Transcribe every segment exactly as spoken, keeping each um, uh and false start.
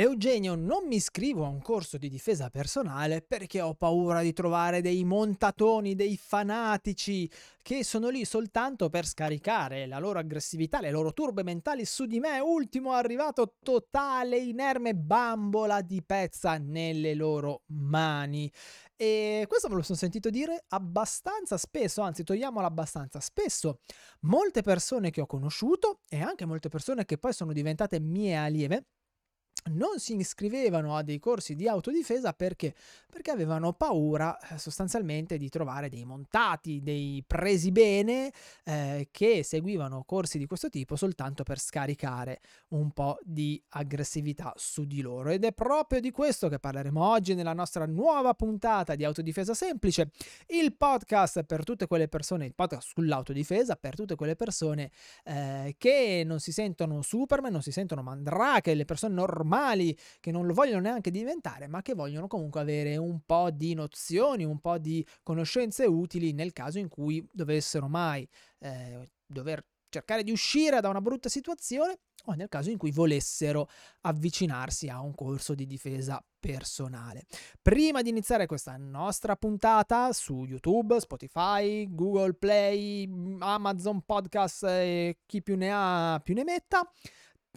Eugenio, non mi iscrivo a un corso di difesa personale perché ho paura di trovare dei montatoni, dei fanatici che sono lì soltanto per scaricare la loro aggressività, le loro turbe mentali su di me, ultimo arrivato totale, inerme bambola di pezza nelle loro mani. E questo me lo sono sentito dire abbastanza spesso, anzi togliamolo abbastanza spesso. Molte persone che ho conosciuto e anche molte persone che poi sono diventate mie allieve non si iscrivevano a dei corsi di autodifesa perché? Perché avevano paura sostanzialmente di trovare dei montati, dei presi bene eh, che seguivano corsi di questo tipo soltanto per scaricare un po' di aggressività su di loro. Ed è proprio di questo che parleremo oggi nella nostra nuova puntata di Autodifesa Semplice, il podcast per tutte quelle persone, il podcast sull'autodifesa per tutte quelle persone eh, che non si sentono Superman, non si sentono Mandrake, le persone normali che non lo vogliono neanche diventare, ma che vogliono comunque avere un po' di nozioni, un po' di conoscenze utili nel caso in cui dovessero mai eh, dover cercare di uscire da una brutta situazione o nel caso in cui volessero avvicinarsi a un corso di difesa personale. Prima di iniziare questa nostra puntata su YouTube, Spotify, Google Play, Amazon Podcast e chi più ne ha più ne metta,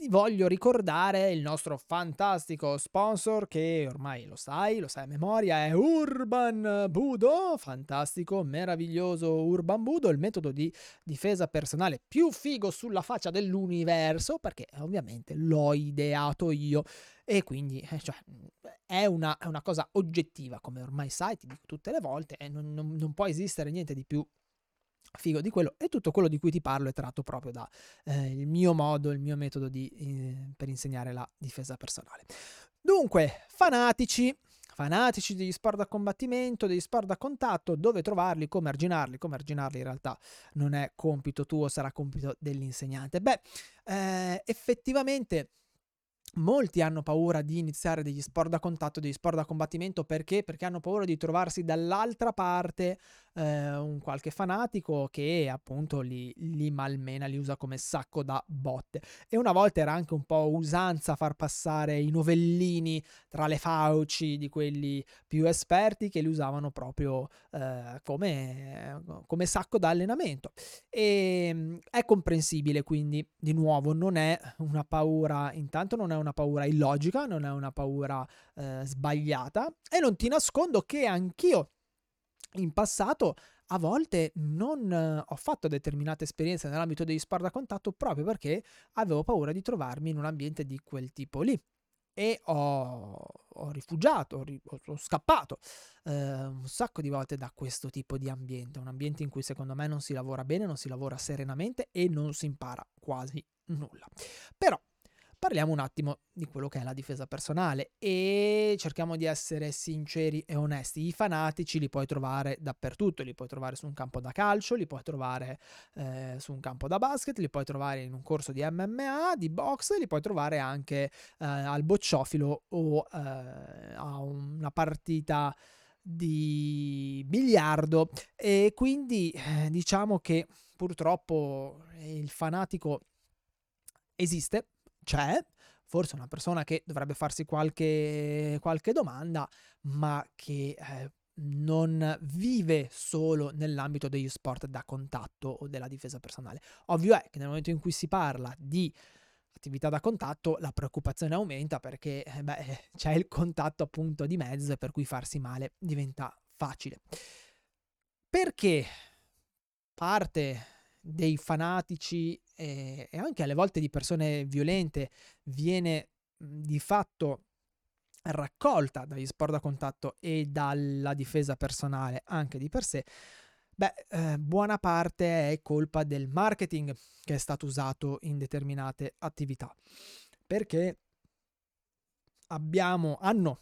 voglio ricordare il nostro fantastico sponsor che ormai lo sai, lo sai a memoria, è Urban Budo, fantastico, meraviglioso Urban Budo, il metodo di difesa personale più figo sulla faccia dell'universo, perché ovviamente l'ho ideato io e quindi cioè, è, una, è una cosa oggettiva, come ormai sai, ti dico tutte le volte, e non, non, non può esistere niente di più figo di quello, e tutto quello di cui ti parlo è tratto proprio da eh, il mio modo, il mio metodo di, eh, per insegnare la difesa personale. Dunque, fanatici, fanatici degli sport da combattimento, degli sport da contatto, dove trovarli, come arginarli, come arginarli in realtà non è compito tuo, sarà compito dell'insegnante. Beh, eh, effettivamente molti hanno paura di iniziare degli sport da contatto, degli sport da combattimento, perché? Perché hanno paura di trovarsi dall'altra parte eh, un qualche fanatico che appunto li, li malmena, li usa come sacco da botte. E una volta era anche un po' usanza far passare i novellini tra le fauci di quelli più esperti che li usavano proprio eh, come, come sacco da allenamento. E è comprensibile, quindi, di nuovo, non è una paura, intanto non è una paura illogica, non è una paura eh, sbagliata, e non ti nascondo che anch'io in passato a volte non eh, ho fatto determinate esperienze nell'ambito degli sport da contatto proprio perché avevo paura di trovarmi in un ambiente di quel tipo lì, e ho, ho rifugiato, ho, ri, ho scappato eh, un sacco di volte da questo tipo di ambiente, un ambiente in cui secondo me non si lavora bene, non si lavora serenamente e non si impara quasi nulla. Però parliamo un attimo di quello che è la difesa personale e cerchiamo di essere sinceri e onesti. I fanatici li puoi trovare dappertutto, li puoi trovare su un campo da calcio, li puoi trovare eh, su un campo da basket, li puoi trovare in un corso di M M A, di boxe, li puoi trovare anche eh, al bocciofilo o eh, a una partita di biliardo. E quindi eh, diciamo che purtroppo il fanatico esiste, c'è, forse una persona che dovrebbe farsi qualche, qualche domanda, ma che eh, non vive solo nell'ambito degli sport da contatto o della difesa personale. Ovvio è che nel momento in cui si parla di attività da contatto la preoccupazione aumenta perché eh, beh, c'è il contatto appunto di mezzo, per cui farsi male diventa facile. Perché parte dei fanatici e anche alle volte di persone violente viene di fatto raccolta dagli sport da contatto e dalla difesa personale anche di per sé, beh, eh, buona parte è colpa del marketing che è stato usato in determinate attività, perché abbiamo, hanno,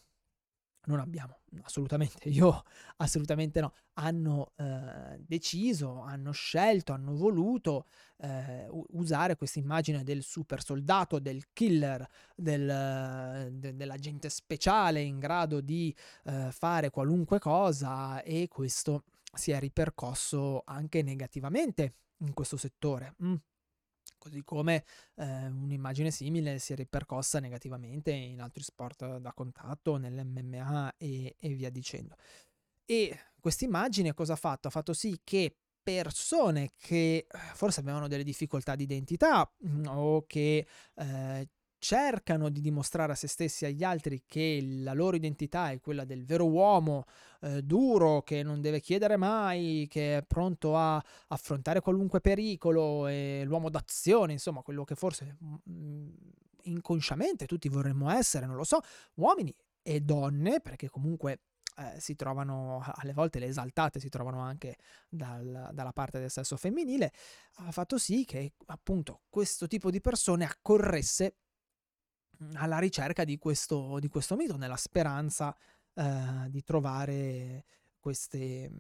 non abbiamo, assolutamente, io assolutamente no, hanno eh, deciso, hanno scelto, hanno voluto eh, usare questa immagine del super soldato, del killer, del, de, dell'agente speciale in grado di eh, fare qualunque cosa, e questo si è ripercosso anche negativamente in questo settore. Mm. Così come eh, un'immagine simile si è ripercossa negativamente in altri sport da contatto, nell'emme emme a e, e via dicendo. E questa immagine cosa ha fatto? Ha fatto sì che persone che forse avevano delle difficoltà di identità o che eh, cercano di dimostrare a se stessi e agli altri che la loro identità è quella del vero uomo eh, duro, che non deve chiedere mai, che è pronto a affrontare qualunque pericolo, e l'uomo d'azione, insomma, quello che forse mh, inconsciamente tutti vorremmo essere, non lo so, uomini e donne, perché comunque eh, si trovano, alle volte le esaltate si trovano anche dal, dalla parte del sesso femminile, ha fatto sì che appunto questo tipo di persone accorresse alla ricerca di questo, di questo mito, nella speranza eh, di trovare queste,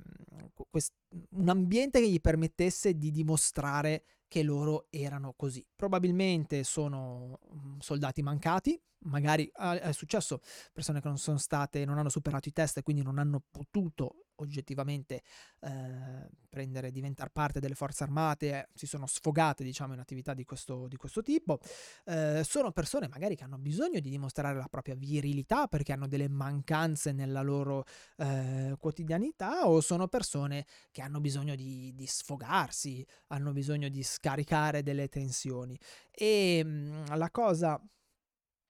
quest, un ambiente che gli permettesse di dimostrare che loro erano così. Probabilmente sono soldati mancati, magari è successo persone che non sono state, non hanno superato i test e quindi non hanno potuto oggettivamente eh, prendere, diventare parte delle forze armate, eh, si sono sfogate, diciamo, in attività di questo, di questo tipo. Eh, sono persone magari che hanno bisogno di dimostrare la propria virilità perché hanno delle mancanze nella loro eh, quotidianità, o sono persone che hanno bisogno di, di sfogarsi, hanno bisogno di scaricare delle tensioni. E mh, la cosa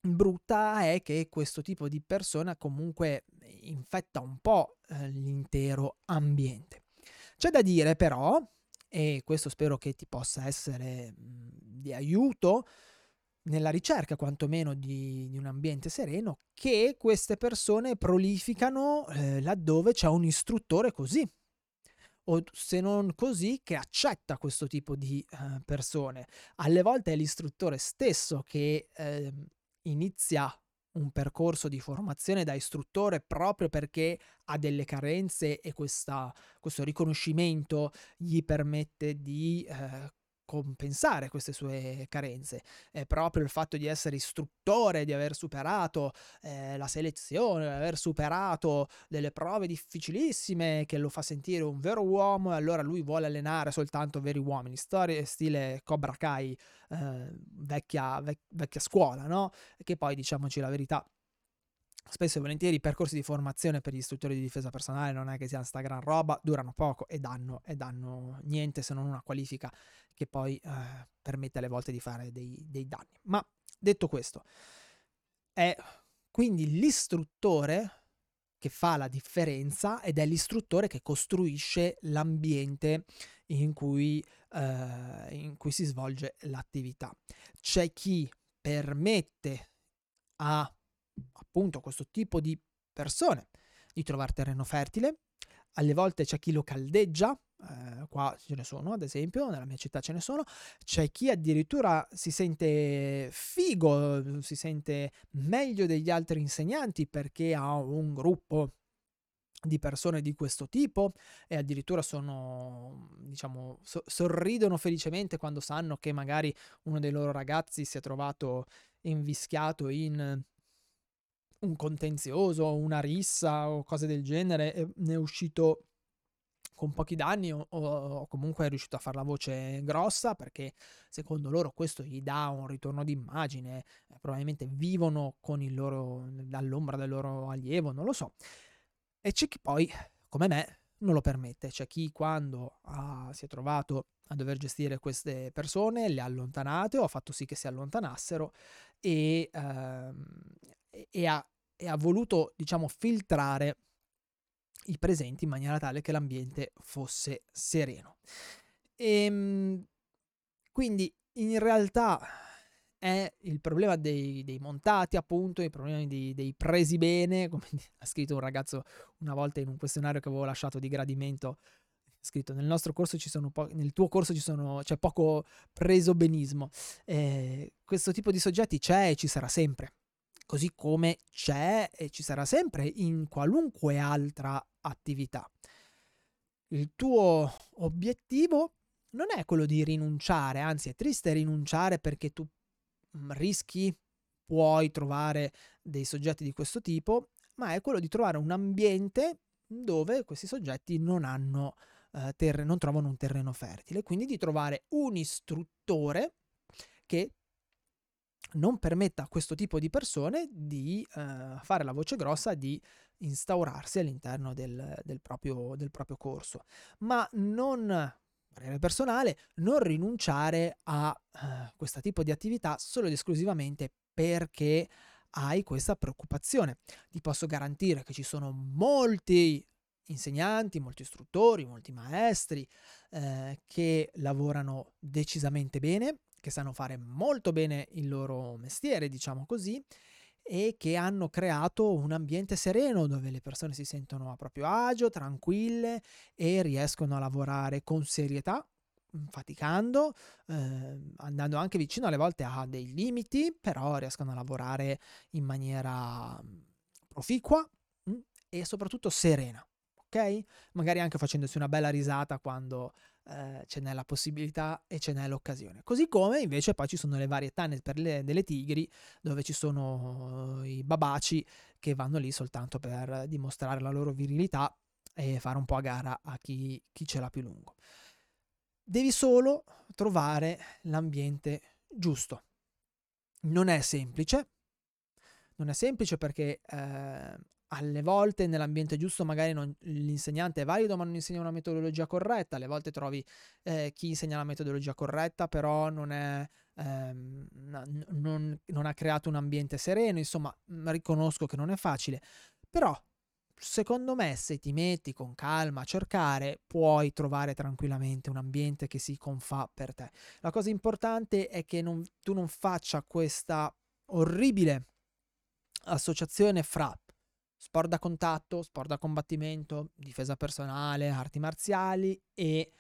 brutta è che questo tipo di persona comunque infetta un po' l'intero ambiente. C'è da dire però, e questo spero che ti possa essere di aiuto nella ricerca quantomeno di, di un ambiente sereno, che queste persone prolificano eh, laddove c'è un istruttore così, o se non così, che accetta questo tipo di eh, persone. Alle volte è l'istruttore stesso che eh, inizia un percorso di formazione da istruttore proprio perché ha delle carenze, e questa, questo riconoscimento gli permette di eh, compensare queste sue carenze. È proprio il fatto di essere istruttore, di aver superato eh, la selezione, di aver superato delle prove difficilissime, che lo fa sentire un vero uomo, e allora lui vuole allenare soltanto veri uomini. Storie stile Cobra Kai, eh, vecchia, vec- vecchia scuola, no? Che poi, diciamoci la verità, spesso e volentieri i percorsi di formazione per gli istruttori di difesa personale non è che sia sta gran roba, durano poco e danno, e danno niente, se non una qualifica che poi eh, permette alle volte di fare dei, dei danni. Ma detto questo, è quindi l'istruttore che fa la differenza, ed è l'istruttore che costruisce l'ambiente in cui, eh, in cui si svolge l'attività. C'è chi permette a appunto questo tipo di persone di trovare terreno fertile, alle volte c'è chi lo caldeggia, eh, qua ce ne sono, ad esempio nella mia città ce ne sono, c'è chi addirittura si sente figo, si sente meglio degli altri insegnanti perché ha un gruppo di persone di questo tipo, e addirittura sono, diciamo, so- sorridono felicemente quando sanno che magari uno dei loro ragazzi si è trovato invischiato in un contenzioso, una rissa o cose del genere, e ne è uscito con pochi danni, o, o comunque è riuscito a fare la voce grossa perché secondo loro questo gli dà un ritorno d'immagine. Eh, probabilmente vivono con il loro, dall'ombra del loro allievo, non lo so. E c'è chi poi, come me, non lo permette. C'è chi, quando ah, si è trovato a dover gestire queste persone, le ha allontanate o ha fatto sì che si allontanassero, e ehm, E ha, e ha voluto, diciamo, filtrare i presenti in maniera tale che l'ambiente fosse sereno. E quindi in realtà è il problema dei, dei montati, appunto, i problemi dei, dei presi bene, come ha scritto un ragazzo una volta in un questionario che avevo lasciato di gradimento, scritto: nel nostro corso ci sono po- nel tuo corso ci sono c'è cioè poco preso benismo. Eh, questo tipo di soggetti c'è e ci sarà sempre, così come c'è e ci sarà sempre in qualunque altra attività. Il tuo obiettivo non è quello di rinunciare, anzi è triste rinunciare, perché tu rischi, puoi trovare dei soggetti di questo tipo, ma è quello di trovare un ambiente dove questi soggetti non hanno eh, terreno, non trovano un terreno fertile, quindi di trovare un istruttore che non permetta a questo tipo di persone di eh, fare la voce grossa, di instaurarsi all'interno del, del, proprio, del proprio corso. Ma non, parere personale, non rinunciare a eh, questo tipo di attività solo ed esclusivamente perché hai questa preoccupazione. Ti posso garantire che ci sono molti insegnanti, molti istruttori, molti maestri eh, che lavorano decisamente bene, che sanno fare molto bene il loro mestiere, diciamo così, e che hanno creato un ambiente sereno dove le persone si sentono a proprio agio, tranquille, e riescono a lavorare con serietà, faticando, eh, andando anche vicino alle volte a dei limiti, però riescono a lavorare in maniera proficua mh, e soprattutto serena, ok? Magari anche facendosi una bella risata quando eh, ce n'è la possibilità e ce n'è l'occasione. Così come invece poi ci sono le varietà nel, per le, delle tigri, dove ci sono i babaci che vanno lì soltanto per dimostrare la loro virilità e fare un po' a gara a chi, chi ce l'ha più lungo. Devi solo trovare l'ambiente giusto. Non è semplice, non è semplice perché eh, alle volte nell'ambiente giusto magari non, l'insegnante è valido ma non insegna una metodologia corretta, alle volte trovi eh, chi insegna la metodologia corretta però non, è, ehm, non, non ha creato un ambiente sereno, insomma riconosco che non è facile, però secondo me se ti metti con calma a cercare puoi trovare tranquillamente un ambiente che si confà per te. La cosa importante è che non, tu non faccia questa orribile associazione fra sport da contatto, sport da combattimento, difesa personale, arti marziali e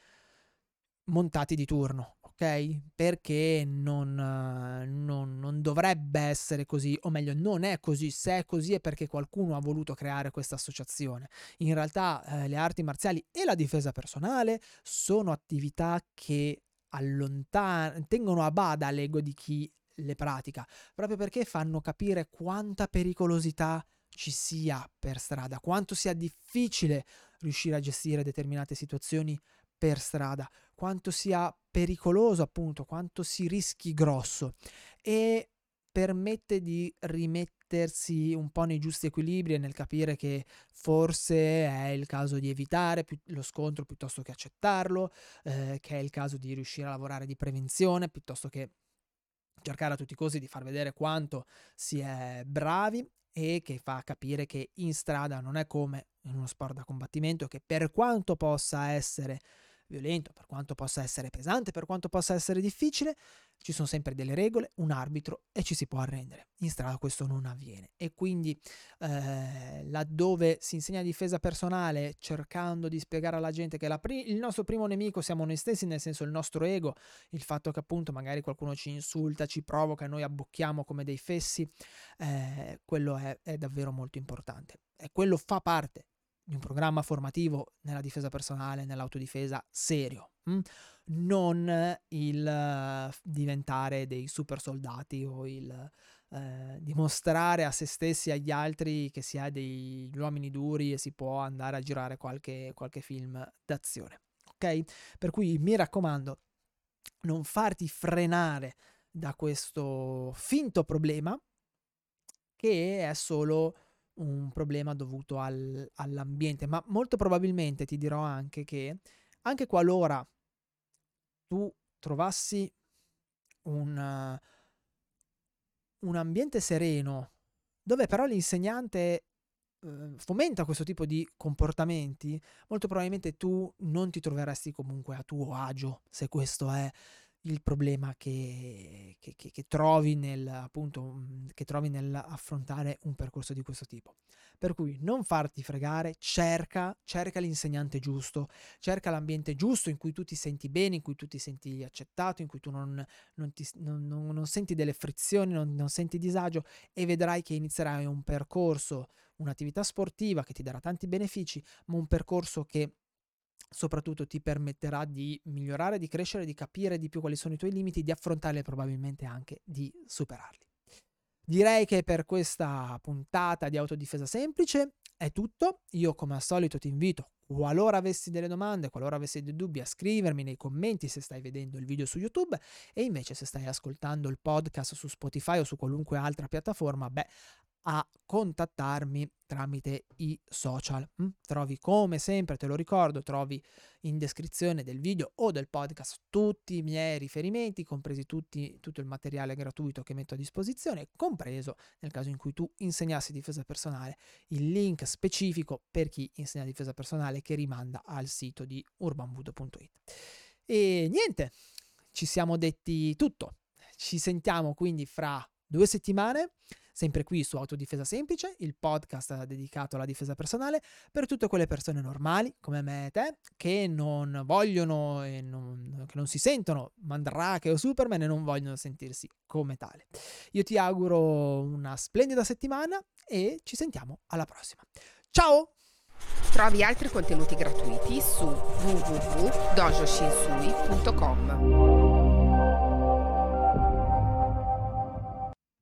montati di turno, ok? Perché non, non, non dovrebbe essere così, o meglio non è così. Se è così è perché qualcuno ha voluto creare questa associazione. In realtà eh, le arti marziali e la difesa personale sono attività che allontan- tengono a bada l'ego di chi le pratica, proprio perché fanno capire quanta pericolosità ci sia per strada, quanto sia difficile riuscire a gestire determinate situazioni per strada, quanto sia pericoloso appunto, quanto si rischi grosso, e permette di rimettersi un po' nei giusti equilibri e nel capire che forse è il caso di evitare lo scontro piuttosto che accettarlo, eh, che è il caso di riuscire a lavorare di prevenzione piuttosto che cercare a tutti i costi di far vedere quanto si è bravi, e che fa capire che in strada non è come in uno sport da combattimento, che per quanto possa essere violento, per quanto possa essere pesante, per quanto possa essere difficile, ci sono sempre delle regole, un arbitro, e ci si può arrendere. In strada questo non avviene, e quindi eh, laddove si insegna difesa personale cercando di spiegare alla gente che la pri- il nostro primo nemico siamo noi stessi, nel senso il nostro ego, il fatto che appunto magari qualcuno ci insulta, ci provoca e noi abbocchiamo come dei fessi, eh, quello è, è davvero molto importante, e quello fa parte di un programma formativo nella difesa personale, nell'autodifesa serio, mh? non il uh, diventare dei super soldati o il uh, dimostrare a se stessi e agli altri che si è degli uomini duri e si può andare a girare qualche, qualche film d'azione, ok? Per cui mi raccomando, non farti frenare da questo finto problema che è solo un problema dovuto al, all'ambiente, ma molto probabilmente ti dirò anche che anche qualora tu trovassi un, un ambiente sereno dove però l'insegnante eh, fomenta questo tipo di comportamenti, molto probabilmente tu non ti troveresti comunque a tuo agio, se questo è il problema che, che, che, che trovi nel appunto che trovi nell'affrontare un percorso di questo tipo. Per cui non farti fregare, cerca cerca l'insegnante giusto, cerca l'ambiente giusto in cui tu ti senti bene, in cui tu ti senti accettato, in cui tu non, non, ti, non, non, non senti delle frizioni, non, non senti disagio, e vedrai che inizierai un percorso, un'attività sportiva che ti darà tanti benefici, ma un percorso che soprattutto ti permetterà di migliorare, di crescere, di capire di più quali sono i tuoi limiti, di affrontarli e probabilmente anche di superarli. Direi che per questa puntata di autodifesa semplice è tutto. Io come al solito ti invito, qualora avessi delle domande, qualora avessi dei dubbi, a scrivermi nei commenti se stai vedendo il video su YouTube, e invece se stai ascoltando il podcast su Spotify o su qualunque altra piattaforma, beh, a contattarmi tramite i social. Trovi, come sempre te lo ricordo, trovi in descrizione del video o del podcast tutti i miei riferimenti, compresi tutti, tutto il materiale gratuito che metto a disposizione, compreso, nel caso in cui tu insegnassi difesa personale, il link specifico per chi insegna difesa personale che rimanda al sito di urban voodoo punto it. E niente, ci siamo detti tutto, ci sentiamo quindi fra due settimane, sempre qui su Autodifesa Semplice, il podcast dedicato alla difesa personale per tutte quelle persone normali come me e te che non vogliono e non, che non si sentono Mandrake o Superman e non vogliono sentirsi come tale. Io ti auguro una splendida settimana e ci sentiamo alla prossima. Ciao! Trovi altri contenuti gratuiti su w w w punto dojo shinsui punto com.